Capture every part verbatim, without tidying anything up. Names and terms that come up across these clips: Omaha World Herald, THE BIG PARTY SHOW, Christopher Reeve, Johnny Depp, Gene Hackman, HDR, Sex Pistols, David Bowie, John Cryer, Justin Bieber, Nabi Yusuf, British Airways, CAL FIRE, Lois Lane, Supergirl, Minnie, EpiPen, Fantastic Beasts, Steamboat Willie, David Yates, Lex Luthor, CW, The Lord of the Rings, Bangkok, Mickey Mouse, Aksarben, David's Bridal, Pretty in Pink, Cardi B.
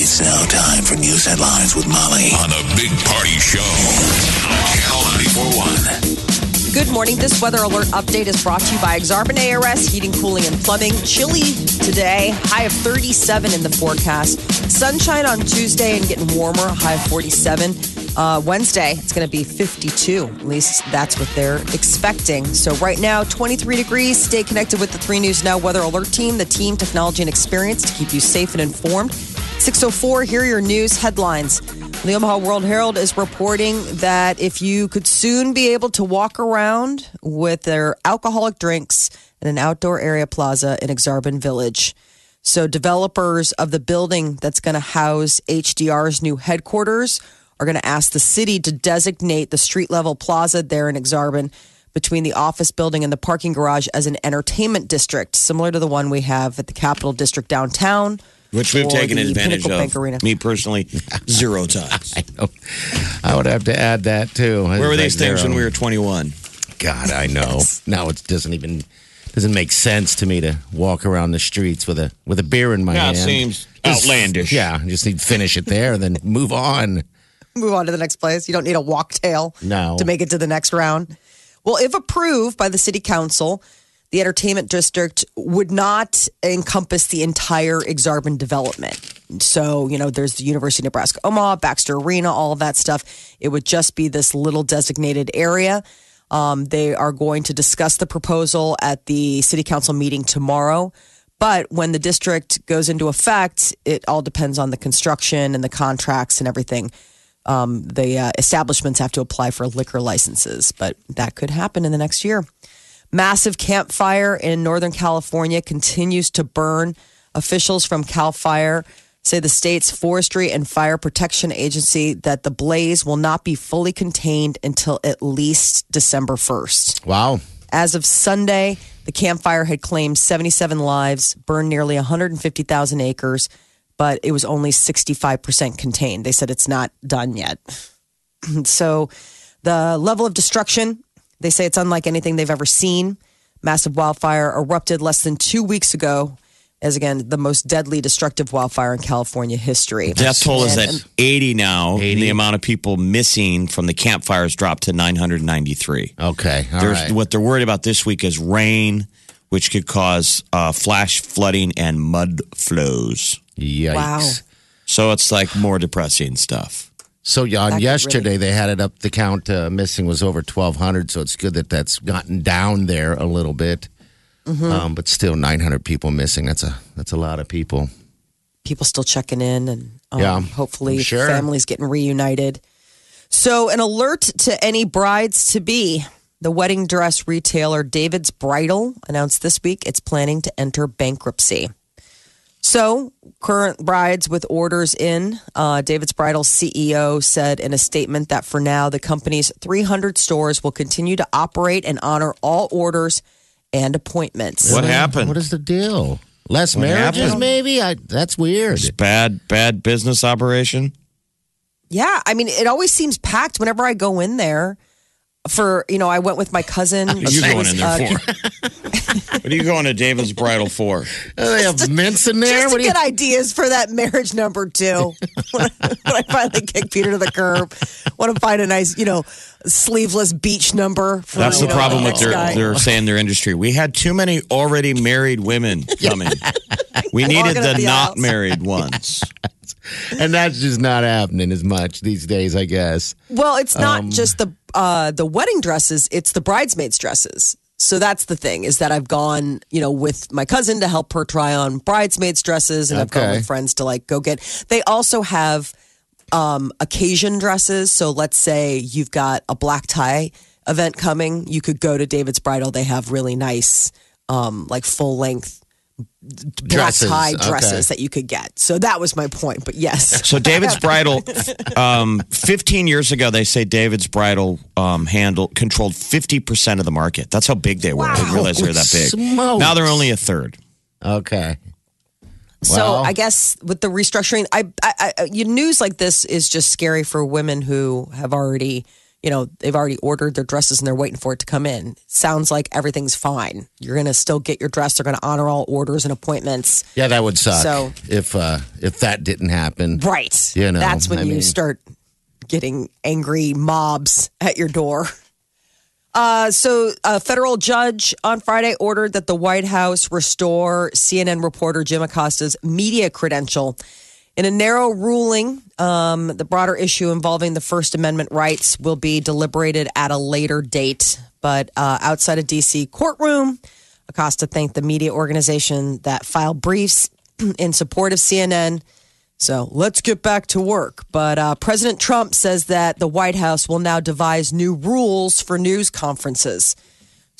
It's now time for News Headlines with Molly on a big party show on Channel ninety-four point one. Good morning. This weather alert update is brought to you by Aksarben A R S, heating, cooling, and plumbing. Chilly today, high of thirty-seven in the forecast. Sunshine on Tuesday and getting warmer, high of forty-seven. Uh, Wednesday, it's going to be fifty-two. At least that's what they're expecting. So right now, twenty-three degrees. Stay connected with the three News Now Weather Alert Team, the team, technology, and experience to keep you safe and informed. six oh four, here are your news headlines. The Omaha World Herald is reporting that if you could soon be able to walk around with their alcoholic drinks in an outdoor area plaza in Aksarben Village. So developers of the building that's going to house H D R's new headquarters are going to ask the city to designate the street-level plaza there in Aksarben between the office building and the parking garage as an entertainment district, similar to the one we have at the Capitol District downtown. Which we've taken advantage of, me personally, zero times. I know. I would have to add that, too. Where were these things when we were twenty-one? God, I know. Yes. Now it doesn't even doesn't make sense to me to walk around the streets with a with a beer in my yeah, hand. That seems just outlandish. Yeah, just need to finish it there and then move on. Move on to the next place. You don't need a walktail no. to make it to the next round. Well, if approved by the city council, the entertainment district would not encompass the entire Aksarben development. So, you know, there's the University of Nebraska-Omaha, Baxter Arena, all of that stuff. It would just be this little designated area. Um, they are going to discuss the proposal at the city council meeting tomorrow. But when the district goes into effect, it all depends on the construction and the contracts and everything. Um, the uh, establishments have to apply for liquor licenses, but that could happen in the next year. Massive camp fire in Northern California continues to burn. Officials from CAL FIRE say the state's Forestry and Fire Protection Agency that the blaze will not be fully contained until at least December first. Wow. As of Sunday, the campfire had claimed seventy-seven lives, burned nearly one hundred fifty thousand acres, but it was only sixty-five percent contained. They said it's not done yet. So the level of destruction, they say it's unlike anything they've ever seen. Massive wildfire erupted less than two weeks ago as, again, the most deadly destructive wildfire in California history. Death toll is at eighty now. eighty. The amount of people missing from the campfires dropped to nine hundred ninety-three. Okay. All right. What they're worried about this week is rain, which could cause uh, flash flooding and mud flows. Yikes. Wow. So it's like more depressing stuff. So on yesterday, really- they had it up, the count uh, missing was over twelve hundred, so it's good that that's gotten down there a little bit. Mm-hmm. Um, but still nine hundred people missing. That's a that's a lot of people. People still checking in, and um, yeah, hopefully sure. families getting reunited. So an alert to any brides-to-be. The wedding dress retailer David's Bridal announced this week it's planning to enter bankruptcy. So, current brides with orders in, uh, David's Bridal C E O said in a statement that for now, the company's three hundred stores will continue to operate and honor all orders and appointments. What happened? What is the deal? Less what marriages, happened? Maybe? I, that's weird. It's bad, bad business operation? Yeah. I mean, it always seems packed whenever I go in there. For, you know, I went with my cousin. What are you going in there uh, for? What are you going to David's Bridal for? Oh, they have mints in there? Just what to you- get ideas for that marriage number two. When I finally kick Peter to the curb, want to find a nice, you know, sleeveless beach number. For, That's the know, problem the with their, they're saying their industry. We had too many already married women coming. We needed the not out. married ones. And that's just not happening as much these days, I guess. Well, it's not um, just the uh, the wedding dresses. It's the bridesmaids' dresses. So that's the thing, is that I've gone, you know, with my cousin to help her try on bridesmaids' dresses. And okay. I've gone with friends to, like, go get. They also have um, occasion dresses. So let's say you've got a black tie event coming. You could go to David's Bridal. They have really nice, um, like, full-length black tie dresses okay. that you could get. So that was my point, but yes. So David's Bridal, um, fifteen years ago, they say David's Bridal um, handled controlled fifty percent of the market. That's how big they were. Wow. I didn't realize they were that big. Smokes. Now they're only a third. Okay. So well. I guess with the restructuring, I, I, I, news like this is just scary for women who have already... You know, they've already ordered their dresses and they're waiting for it to come in. Sounds like everything's fine. You're going to still get your dress. They're going to honor all orders and appointments. Yeah, that would suck so, if uh, if that didn't happen. Right. You know, that's when I you mean... start getting angry mobs at your door. Uh, so a federal judge on Friday ordered that the White House restore C N N reporter Jim Acosta's media credential. In a narrow ruling, um, the broader issue involving the First Amendment rights will be deliberated at a later date. But uh, outside a D C courtroom, Acosta thanked the media organization that filed briefs in support of C N N. So let's get back to work. But uh, President Trump says that the White House will now devise new rules for news conferences.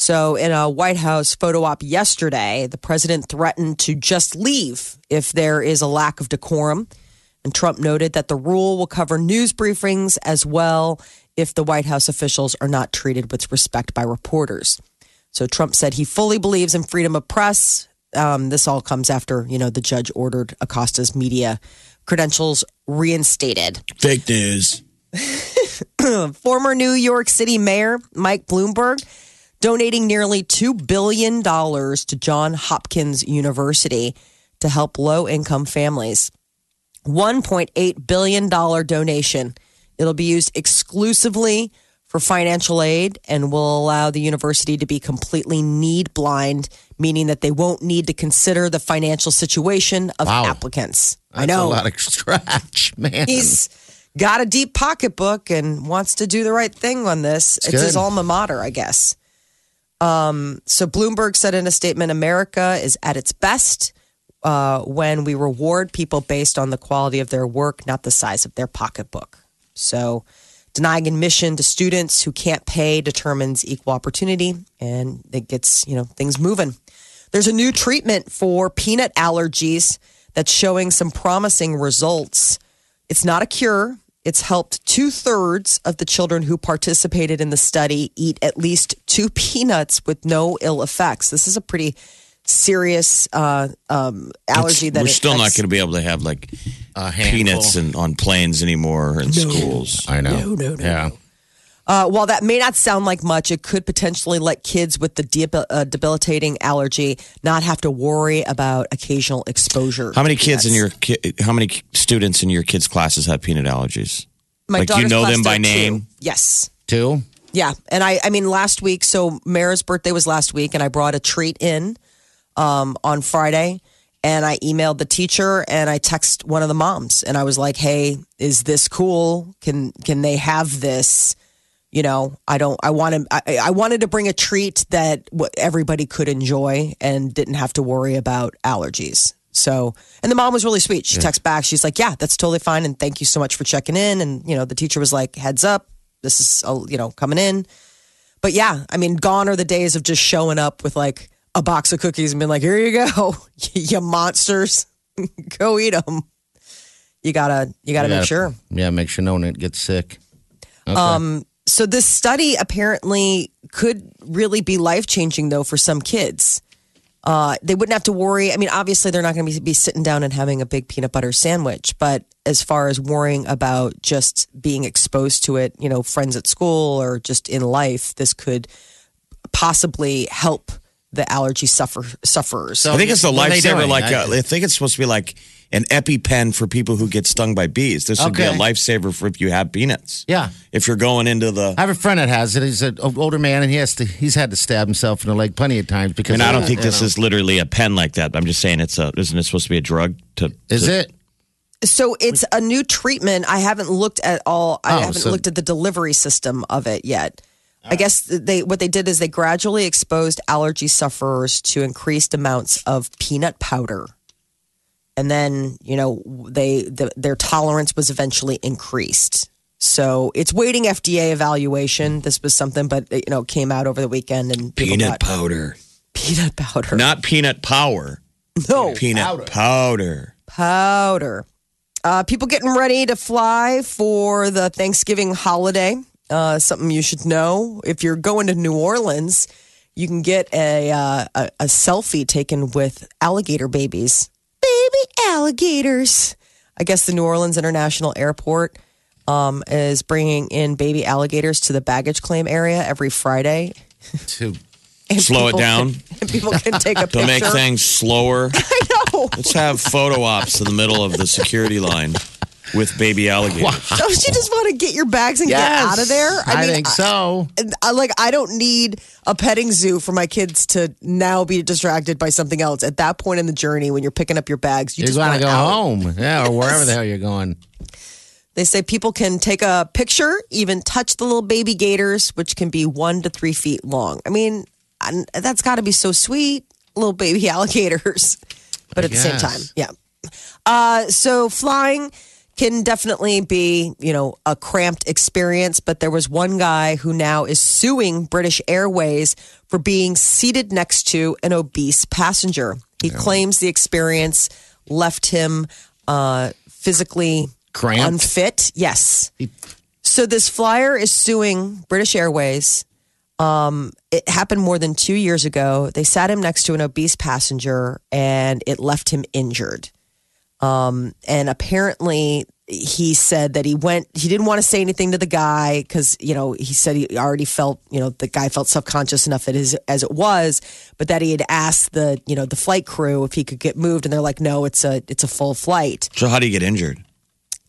So in a White House photo op yesterday, the president threatened to just leave if there is a lack of decorum. And Trump noted that the rule will cover news briefings as well if the White House officials are not treated with respect by reporters. So Trump said he fully believes in freedom of press. Um, this all comes after, you know, the judge ordered Acosta's media credentials reinstated. Fake news. Former New York City Mayor Mike Bloomberg donating nearly two billion dollars to Johns Hopkins University to help low-income families. one point eight billion dollars donation. It'll be used exclusively for financial aid and will allow the university to be completely need-blind, meaning that they won't need to consider the financial situation of wow. applicants. That's I know. a lot of scratch, man. He's got a deep pocketbook and wants to do the right thing on this. It's, it's his alma mater, I guess. Um, so Bloomberg said in a statement, America is at its best uh, when we reward people based on the quality of their work, not the size of their pocketbook. So denying admission to students who can't pay determines equal opportunity, and it gets, you know, things moving. There's a new treatment for peanut allergies that's showing some promising results. It's not a cure. It's helped two-thirds of the children who participated in the study eat at least two peanuts with no ill effects. This is a pretty serious uh, um, allergy. It's, that We're it, still not going to be able to have, like, peanuts in, on planes anymore or in no. schools. I know. No, no, no. Yeah. Uh, while that may not sound like much, it could potentially let kids with the debil- uh, debilitating allergy not have to worry about occasional exposure. How many kids in your ki- how many students in your kids' classes have peanut allergies? My like, do you know them by name? Two. Yes. Two? Yeah. And I, I mean, last week, so Mara's birthday was last week, and I brought a treat in um, on Friday. And I emailed the teacher and I texted one of the moms. And I was like, hey, is this cool? Can Can they have this? You know, I don't, I wanted, I, I wanted to bring a treat that everybody could enjoy and didn't have to worry about allergies. So, and the mom was really sweet. She yeah. texts back. She's like, yeah, that's totally fine. And thank you so much for checking in. And, you know, the teacher was like, heads up, this is, you know, coming in. But yeah, I mean, gone are the days of just showing up with like a box of cookies and being like, here you go, you monsters, go eat them. You gotta, you gotta yeah, make sure. Yeah. Make sure no one gets sick. Okay. Um, So this study apparently could really be life-changing, though, for some kids. Uh, they wouldn't have to worry. I mean, obviously, they're not going to be, be sitting down and having a big peanut butter sandwich. But as far as worrying about just being exposed to it, you know, friends at school or just in life, this could possibly help the allergy suffer, sufferers. So I think it's a lifesaver. Like I, a, I think it's supposed to be like an EpiPen for people who get stung by bees. This would okay. be a lifesaver for if you have peanuts. Yeah. If you're going into the... I have a friend that has it. He's an older man, and he has to, he's had to stab himself in the leg plenty of times. Because and I don't that, think this know. is literally a pen like that. I'm just saying, it's a, isn't it supposed to be a drug? To Is to, it? So it's a new treatment. I haven't looked at all. I oh, haven't so, looked at the delivery system of it yet. I guess they what they did is they gradually exposed allergy sufferers to increased amounts of peanut powder. And then, you know, they the, their tolerance was eventually increased. So it's waiting F D A evaluation. This was something, but, you know, came out over the weekend. And people peanut got, powder. Peanut powder. Not peanut power. No. Peanut powder. Powder. powder. Uh, people getting ready to fly for the Thanksgiving holiday. Uh, something you should know. If you're going to New Orleans, you can get a, uh, a, a selfie taken with alligator babies. Baby alligators. I guess the New Orleans International Airport um, is bringing in baby alligators to the baggage claim area every Friday. To slow it down. Can, and people can take a picture. To make things slower. I know. Let's have photo ops in the middle of the security line with baby alligators. Wow. Don't you just want to get your bags and yes, get out of there? I, I mean, think so. I, I, like, I don't need a petting zoo for my kids to now be distracted by something else. At that point in the journey, when you're picking up your bags, you you're just want to go out. home. Yeah, or yes. wherever the hell you're going. They say people can take a picture, even touch the little baby gators, which can be one to three feet long. I mean, I, that's got to be so sweet, little baby alligators. But I at guess. the same time, yeah. Uh, so flying can definitely be, you know, a cramped experience. But there was one guy who now is suing British Airways for being seated next to an obese passenger. He yeah. claims the experience left him uh, physically cramped. unfit. Yes. He- so this flyer is suing British Airways. Um, it happened more than two years ago. They sat him next to an obese passenger and it left him injured. Um, and apparently he said that he went, he didn't want to say anything to the guy because, you know, he said he already felt, you know, the guy felt self-conscious enough that his, as it was, but that he had asked the, you know, the flight crew if he could get moved. And they're like, no, it's a, it's a full flight. So how do you get injured?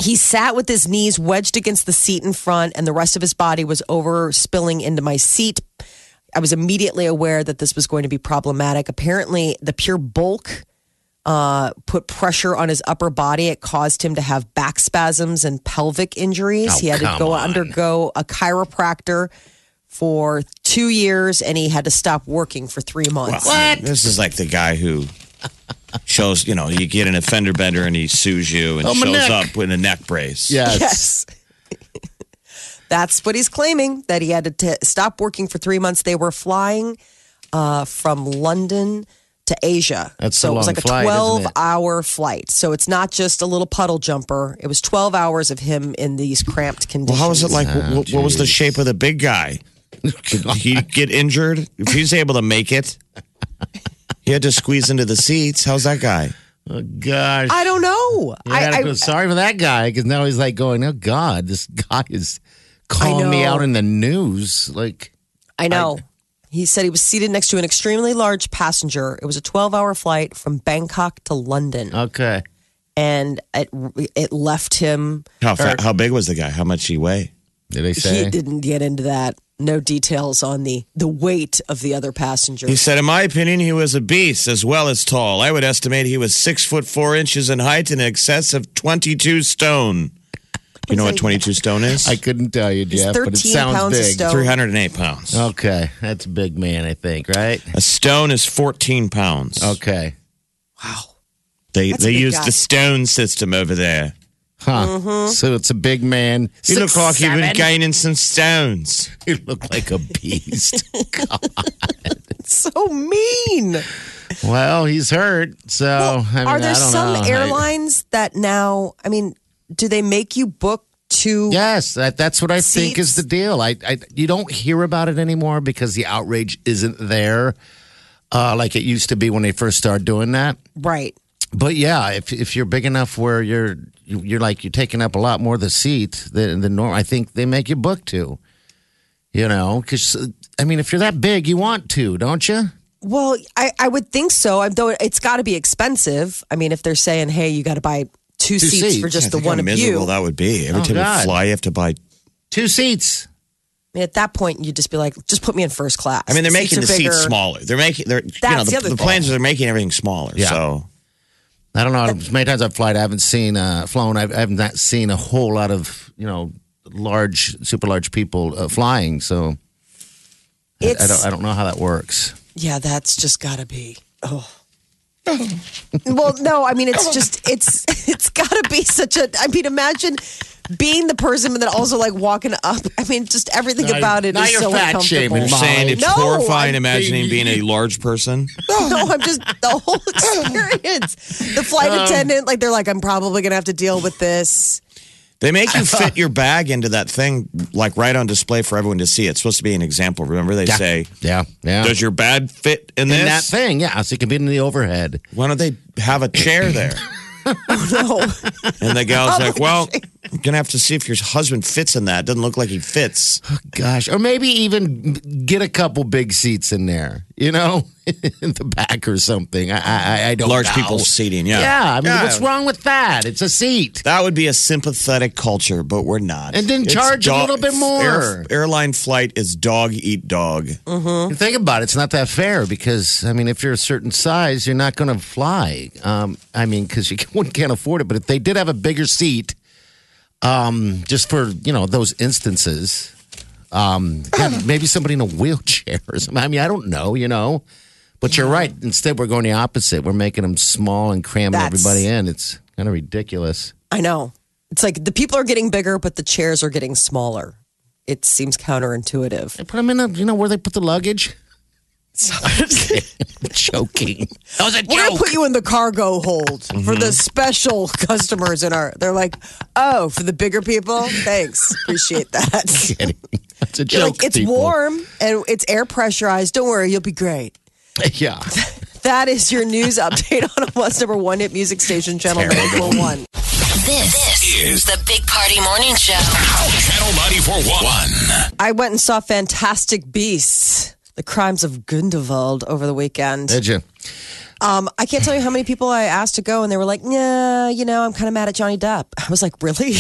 He sat with his knees wedged against the seat in front and the rest of his body was over spilling into my seat. I was immediately aware that this was going to be problematic. Apparently the pure bulk Uh, put pressure on his upper body. It caused him to have back spasms and pelvic injuries. Oh, he had to go on. undergo a chiropractor for two years, and he had to stop working for three months. Well, what? This is like the guy who shows, you know, you get in a fender bender and he sues you and oh, shows neck. up with a neck brace. Yes. Yes. That's what he's claiming, that he had to t- stop working for three months. They were flying uh, from London to Asia. That's so it was like a twelve hour flight. So it's not just a little puddle jumper. It was twelve hours of him in these cramped conditions. Well, how was it like? Oh, what, what was the shape of the big guy? Could he get injured? If he's able to make it, he had to squeeze into the seats. How's that guy? Oh, gosh. I don't know. I, I feel sorry for that guy because now he's like going, oh, God, this guy is calling me out in the news. Like, I know. I, He said he was seated next to an extremely large passenger. It was a twelve-hour flight from Bangkok to London. Okay. And it it left him... How fat, how big was the guy? How much did he weigh? Did they say? He didn't get into that. No details on the, the weight of the other passenger. He said, in my opinion, he was obese as well as tall. I would estimate he was six foot four inches in height and in excess of twenty-two stone. You know what twenty-two stone is? I couldn't tell you, Jeff, but it sounds big. three hundred eight pounds. Okay. That's a big man, I think, right? A stone is fourteen pounds. Okay. Wow. They That's they use guy. the stone system over there. Huh. Mm-hmm. So it's a big man. He looked like he was gaining some stones. He looked like a beast. God. It's so mean. Well, he's hurt, so well, I mean, are there I don't some know. airlines that now, I mean, do they make you book two Yes, that, that's what I seats? think is the deal. I, I, you don't hear about it anymore because the outrage isn't there uh, like it used to be when they first started doing that. Right. But yeah, if if you're big enough where you're you're like you're taking up a lot more of the seat than the norm, I think they make you book two. You know, because I mean, if you're that big, you want to, don't you? Well, I, I would think so. Though it's got to be expensive. I mean, if they're saying, hey, you got to buy Two, two seats, seats for just I the think one how of miserable you. That would be every oh, time God. you fly, you have to buy two seats. I mean, at that point, you'd just be like, just put me in first class. I mean, they're the making seats the bigger. seats smaller. They're making they're That's you know the, the, the plans are making everything smaller. Yeah. So I don't know how many times I've flown. I haven't seen uh, flown. I've, I have not seen a whole lot of you know large, super large people uh, flying. So I, I don't I don't know how that works. Yeah, that's just got to be oh. Well, no, I mean, it's just, it's, it's gotta be such a, I mean, imagine being the person, but then also like walking up. I mean, just everything now, about it is so fat uncomfortable. You're saying it's no, horrifying I'm, imagining being a large person. No, no, I'm just, the whole experience. The flight um, attendant, like they're like, I'm probably going to have to deal with this. They make you fit your bag into that thing, like right on display for everyone to see. It's supposed to be an example. Remember, they yeah. say, "Yeah, yeah." Does your bag fit in, in this? that thing? Yeah, so it can be in the overhead. Why don't they have a chair there? Oh, no. And the gal's oh, like, well, you're going to have to see if your husband fits in that. It doesn't look like he fits. Oh, gosh. Or maybe even get a couple big seats in there, you know, in the back or something. I, I, I don't Large know. Large people's seating, yeah. Yeah, I mean, yeah. what's wrong with that? It's a seat. That would be a sympathetic culture, but we're not. And then it's charge do- a little bit more. Air, airline flight is dog eat dog. Mm-hmm. Think about it. It's not that fair because, I mean, if you're a certain size, you're not going to fly. Um, I mean, because you one can't afford it. But if they did have a bigger seat, um, just for, you know, those instances, um, yeah, maybe somebody in a wheelchair or something. I mean, I don't know, you know. But yeah. you're right. Instead, we're going the opposite. We're making them small and cramming That's, everybody in. It's kind of ridiculous. I know. It's like the people are getting bigger, but the chairs are getting smaller. It seems counterintuitive. They put them in a, you know, where they put the luggage. Joking. That was a joke. We're going to put you in the cargo hold mm-hmm. for the special customers in our. They're like, oh, for the bigger people? Thanks. Appreciate that. I'm kidding. That's a joke. Like, it's people. warm and it's air pressurized. Don't worry, you'll be great. Yeah. That is your news update on West number one hit music station, Channel nine forty-one. This, this is the Big Party Morning Show. Channel ninety-four point one. I went and saw Fantastic Beasts. The Crimes of Grindelwald over the weekend. Did you? Um, I can't tell you how many people I asked to go, and they were like, "Nah, you know, I'm kind of mad at Johnny Depp." I was like, "Really?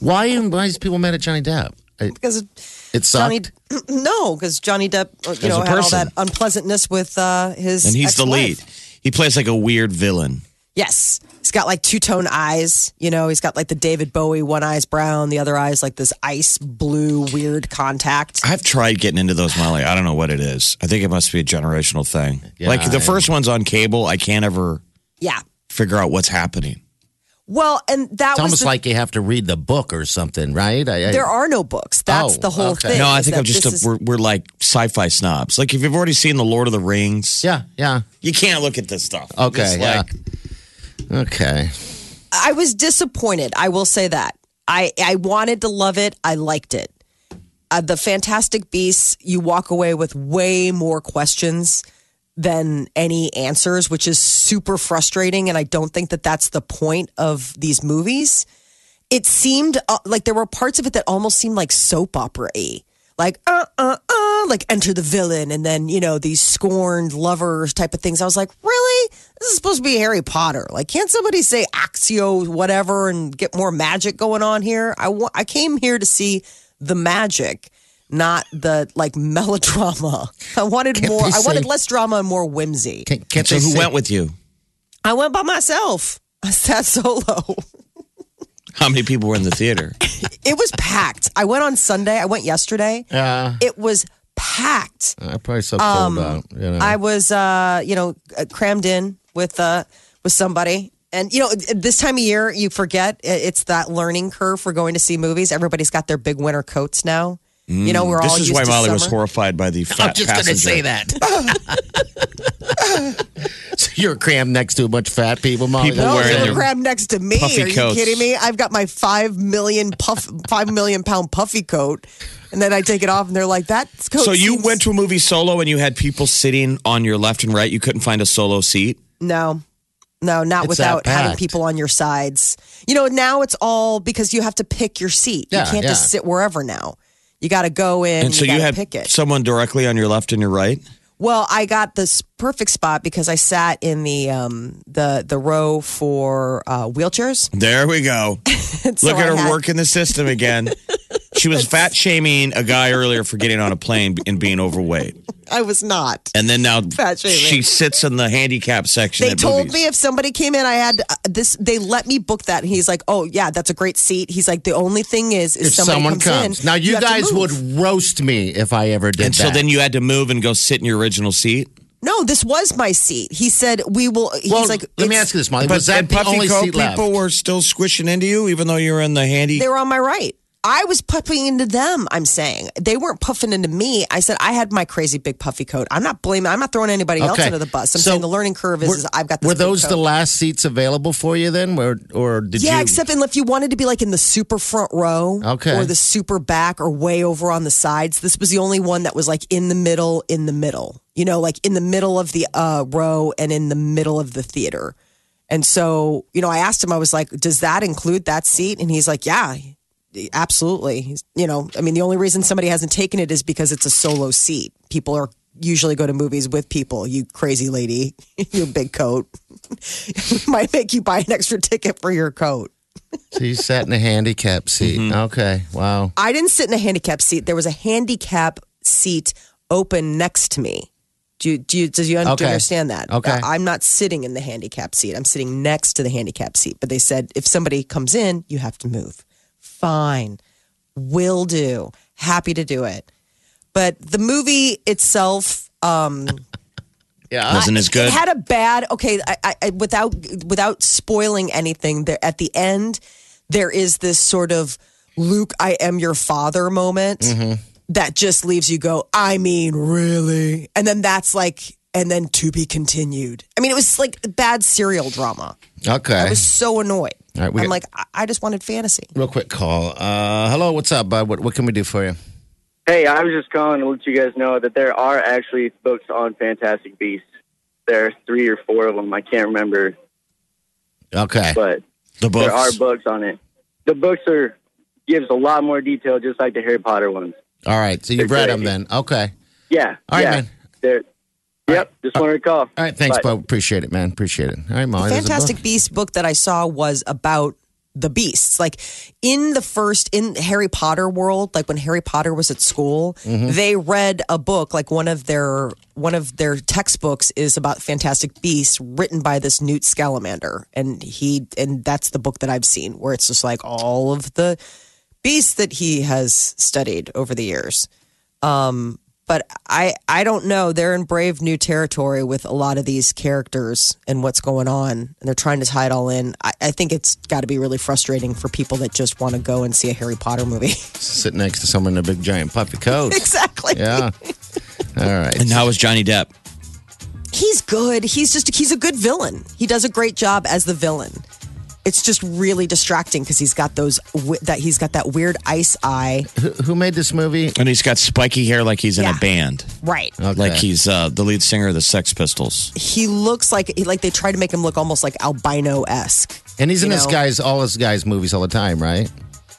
why? Why is people mad at Johnny Depp? I, because it sucked. Johnny, no, because Johnny Depp, you know, had all that unpleasantness with uh, his and he's ex-wife. The lead. He plays like a weird villain. Yes, he's got like two-tone eyes. You know, he's got like the David Bowie, one eye's brown, the other eye's like this ice blue weird contact. I've tried getting into those, Molly. I don't know what it is. I think it must be a generational thing. Yeah, like I, the first one's on cable. I can't ever yeah. figure out what's happening. Well, and that it's was... It's almost the, like you have to read the book or something, right? I, I, there are no books. That's oh, the whole okay. thing. No, I think I'm just... A, is, we're, we're like sci-fi snobs. Like if you've already seen The Lord of the Rings... Yeah, yeah. You can't look at this stuff. Okay, it's yeah. like... Okay. I was disappointed. I will say that. I, I wanted to love it. I liked it. Uh, the Fantastic Beasts, you walk away with way more questions than any answers, which is super frustrating. And I don't think that that's the point of these movies. It seemed uh, like there were parts of it that almost seemed like soap opera-y. Like, uh, uh, uh, like enter the villain. And then, you know, these scorned lovers type of things. I was like, really? This is supposed to be Harry Potter. Like, can't somebody say Axio whatever and get more magic going on here? I, wa- I came here to see the magic, not the, like, melodrama. I wanted can't more. I say, wanted less drama and more whimsy. Can't, can't so who say, went with you? I went by myself. I sat solo. How many people were in the theater? It was packed. I went on Sunday. I went yesterday. Yeah. It was packed. I probably saw um, out. You know. I was, uh, you know, crammed in with uh, with somebody. And, you know, this time of year, you forget. It's that learning curve for going to see movies. Everybody's got their big winter coats now. Mm, you know, we're all used to summer. This is why Molly was horrified by the fat passenger. I'm just going to say that. So you're crammed next to a bunch of fat people, Molly. People no, wearing you're crammed next to me. Are you coats. kidding me? I've got my five million puff, five million pound puffy coat, and then I take it off, and they're like, "That coat." So you seems- went to a movie solo, and you had people sitting on your left and right. You couldn't find a solo seat. No, no, not it's without having people on your sides. You know, now it's all because you have to pick your seat. Yeah, you can't yeah. just sit wherever now. You got to go in. And so you, you had pick it. Someone directly on your left and your right. Well, I got this perfect spot because I sat in the um, the the row for uh, wheelchairs. There we go. so Look at I her had... working the system again. She was fat shaming a guy earlier for getting on a plane and being overweight. I was not. And then now she sits in the handicap section. They at told movies. me if somebody came in, I had uh, this. They let me book that. And he's like, "Oh yeah, that's a great seat." He's like, "The only thing is, is if someone comes, comes in." Now you, you guys would roast me if I ever did. And that. And so then you had to move and go sit in your original seat. No, this was my seat. He said, we will. He's well, like, let me ask you this, Molly. Was that the only seat left? People were still squishing into you, even though you were in the handy. They were on my right. I was puffing into them, I'm saying. They weren't puffing into me. I said, I had my crazy big puffy coat. I'm not blaming, I'm not throwing anybody okay. else under the bus. I'm so saying the learning curve is, were, is I've got this Were those coat. The last seats available for you then? Or, or did yeah, you? Yeah, except if you wanted to be like in the super front row okay. or the super back or way over on the sides. This was the only one that was like in the middle, in the middle. You know, like in the middle of the uh, row and in the middle of the theater. And so, you know, I asked him, I was like, does that include that seat? And he's like, yeah. Absolutely. You know, I mean, the only reason somebody hasn't taken it is because it's a solo seat. People are usually go to movies with people. You crazy lady, your big coat might make you buy an extra ticket for your coat. So you sat in a handicap seat. Mm-hmm. Okay. Wow. I didn't sit in a handicap seat. There was a handicap seat open next to me. Do you, do you, do you okay. do you understand that? Okay. Uh, I'm not sitting in the handicap seat. I'm sitting next to the handicap seat. But they said, if somebody comes in, you have to move. Fine. Will do. Happy to do it. But the movie itself um, yeah, wasn't I, as good. It had a bad, okay, I, I, without without spoiling anything, there, at the end, there is this sort of, Luke, I am your father moment mm-hmm. that just leaves you go, I mean, really? And then that's like, and then to be continued. I mean, it was like bad serial drama. Okay. I was so annoyed. All right, we I'm got, like, I just wanted fantasy. Real quick call. Uh, hello, what's up, bud? What, what can we do for you? Hey, I was just calling to let you guys know that there are actually books on Fantastic Beasts. There are three or four of them. I can't remember. Okay. But the books. There are books on it. The books are gives a lot more detail, just like the Harry Potter ones. All right, so you've They're read crazy. them then. Okay. Yeah. All right, yeah. man. They're, Yep, just wanted to call. All right, thanks, Bye. Bob. Appreciate it, man. Appreciate it. All right, Molly. The Fantastic Beasts book that I saw was about the beasts. Like, in the first, in Harry Potter world, like when Harry Potter was at school, mm-hmm. they read a book, like one of their one of their textbooks is about Fantastic Beasts written by this Newt Scalamander. And he and that's the book that I've seen, where it's just like all of the beasts that he has studied over the years. Um But I, I don't know. They're in brave new territory with a lot of these characters and what's going on. And they're trying to tie it all in. I, I think it's got to be really frustrating for people that just want to go and see a Harry Potter movie. Sit next to someone in a big, giant puffy coat. Exactly. Yeah. All right. And how was Johnny Depp? He's good. He's just he's a good villain. He does a great job as the villain. It's just really distracting because he's got those that he's got that weird ice eye. Who, who made this movie? And he's got spiky hair like he's in yeah. a band, right? Okay. Like he's uh, the lead singer of the Sex Pistols. He looks like like they try to make him look almost like albino-esque. And he's in know? his guys all his guys movies all the time, right?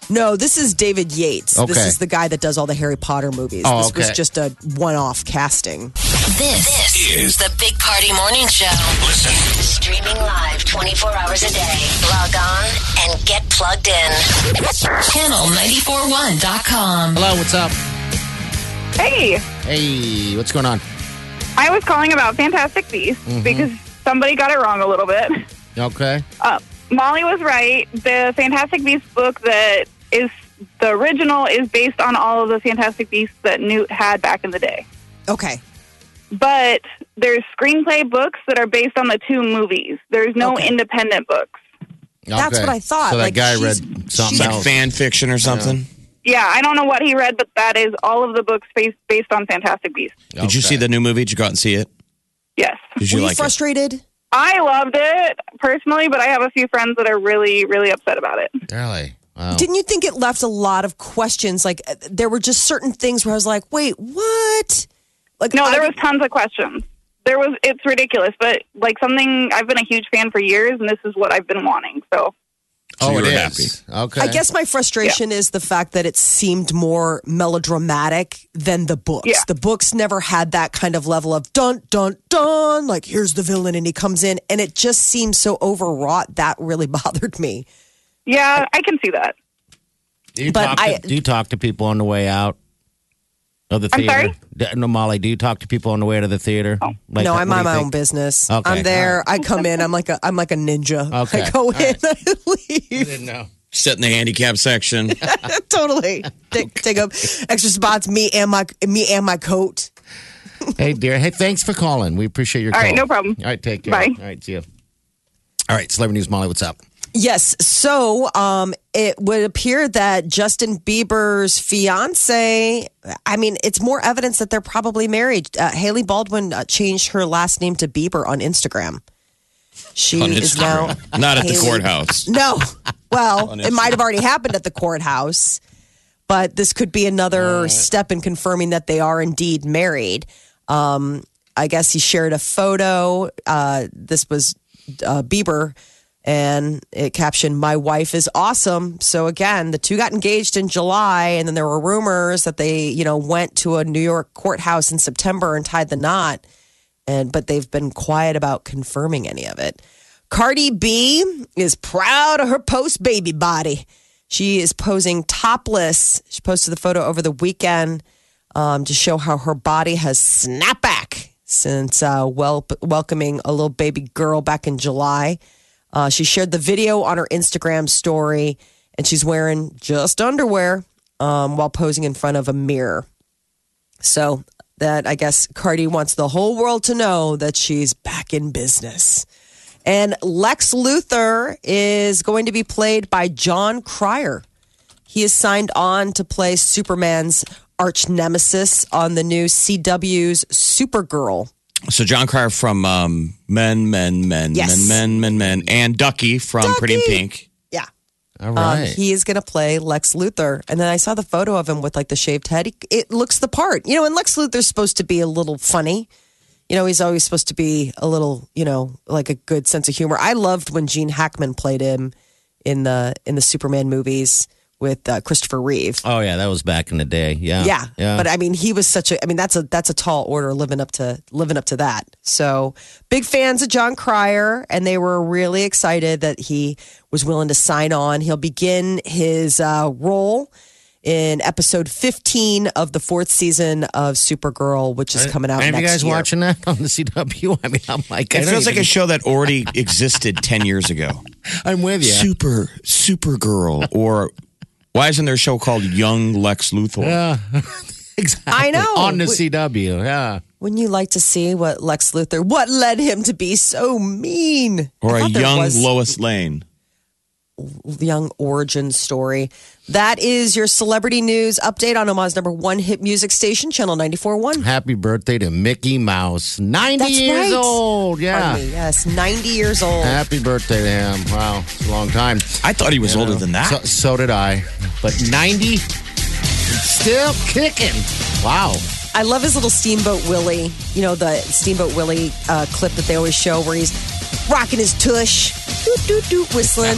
No, this is David Yates. Okay. This is the guy that does all the Harry Potter movies. Oh, this okay. was just a one-off casting. This, this is the Big Party Morning Show. Listen. Streaming live twenty-four hours a day. Log on and get plugged in. channel nine four one dot com. Hello, what's up? Hey. Hey, what's going on? I was calling about Fantastic Beasts mm-hmm. because somebody got it wrong a little bit. Okay. Uh, Molly was right. The Fantastic Beasts book that is the original is based on all of the Fantastic Beasts that Newt had back in the day. Okay. But there's screenplay books that are based on the two movies. There's no okay. independent books. Okay. That's what I thought. So that like, guy read something like fan fiction or something? Yeah. yeah, I don't know what he read, but that is all of the books based, based on Fantastic Beasts. Okay. Did you see the new movie? Did you go out and see it? Yes. Did you Were like you frustrated? It? I loved it, personally, but I have a few friends that are really, really upset about it. Really? Wow. Didn't you think it left a lot of questions? Like, there were just certain things where I was like, wait, what? Like, no, there I... was tons of questions. There was, it's ridiculous, but like something, I've been a huge fan for years, and this is what I've been wanting, so. Oh, it is. Happy. Okay. I guess my frustration yeah. is the fact that it seemed more melodramatic than the books. Yeah. The books never had that kind of level of dun, dun, dun, like here's the villain and he comes in. And it just seems so overwrought. That really bothered me. Yeah, I, I can see that. Do you, but talk to, I, do you talk to people on the way out of the theater? I'm sorry? No, Molly, do you talk to people on the way out of the theater? Oh. Like, no, I'm on my think? own business. Okay. I'm there. Right. I come in. I'm like a, I'm like a ninja. Okay. I go All in. Right. I leave. I didn't know. Sit in the handicap section. Totally. Take, okay. take up extra spots. Me and my me and my coat. Hey, dear. Hey, thanks for calling. We appreciate your call. All right, no problem. All right, take care. Bye. All right, see you. All right, Celebrity News, Molly, what's up? Yes, so um, it would appear that Justin Bieber's fiance, I mean, it's more evidence that they're probably married. Uh, Hailey Baldwin uh, changed her last name to Bieber on Instagram. She on is Instagram. now... Not at Hailey. The courthouse. No. Well, it might have already happened at the courthouse, but this could be another right. step in confirming that they are indeed married. Um, I guess he shared a photo. Uh, this was uh, Bieber... And it captioned, "My wife is awesome." So again, the two got engaged in July, and then there were rumors that they, you know, went to a New York courthouse in September and tied the knot. And but they've been quiet about confirming any of it. Cardi B is proud of her post-baby body. She is posing topless. She posted the photo over the weekend um, to show how her body has snapped back since uh, wel- welcoming a little baby girl back in July. Uh, she shared the video on her Instagram story, and she's wearing just underwear um, while posing in front of a mirror. So that, I guess, Cardi wants the whole world to know that she's back in business. And Lex Luthor is going to be played by John Cryer. He is signed on to play Superman's arch nemesis on the new C W's Supergirl. So John Cryer from um, Men, Men, Men, yes. Men, Men, Men, Men, and Ducky from Ducky. Pretty in Pink. Yeah. All right. Um, he is going to play Lex Luthor. And then I saw the photo of him with like the shaved head. He, it looks the part. You know, and Lex Luthor's supposed to be a little funny. You know, he's always supposed to be a little, you know, like a good sense of humor. I loved when Gene Hackman played him in the in the Superman movies. With uh, Christopher Reeve. Oh yeah, that was back in the day. Yeah. yeah, yeah. But I mean, he was such a. I mean, that's a that's a tall order living up to living up to that. So big fans of John Cryer, and they were really excited that he was willing to sign on. He'll begin his uh, role in episode fifteen of the fourth season of Supergirl, which is coming out next year. Are you guys watching that on the C W? I mean, I'm like... It feels like a show that already existed ten years ago. I'm with you. Super, Supergirl, or... Why isn't there a show called Young Lex Luthor? Yeah, exactly. I know. On the C W, yeah. Wouldn't you like to see what Lex Luthor, what led him to be so mean? Or a young Lois Lane. Young origin story. That is your celebrity news update on Omaha's number one hit music station, Channel ninety-four point one. Happy birthday to Mickey Mouse. ninety That's years right. old. Yeah. Me, yes, ninety years old. Happy birthday to him. Wow, it's a long time. I thought he was you older know, than that. So, so did I. But ninety, still kicking. Wow. I love his little Steamboat Willie. You know, the Steamboat Willie uh, clip that they always show where he's rocking his tush, doot, doot, doot, whistling.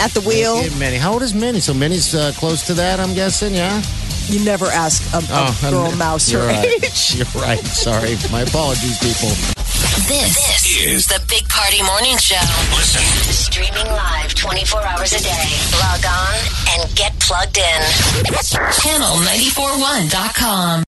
At the wheel. Minnie. How old is Minnie? So Minnie's uh, close to that, I'm guessing, yeah? You never ask a, a oh, girl I'm, mouse her right. age. You're right. Sorry. My apologies, people. This, this is the Big Party Morning Show. Listen. Streaming live twenty-four hours a day. Log on and get plugged in. channel ninety-four point one dot com.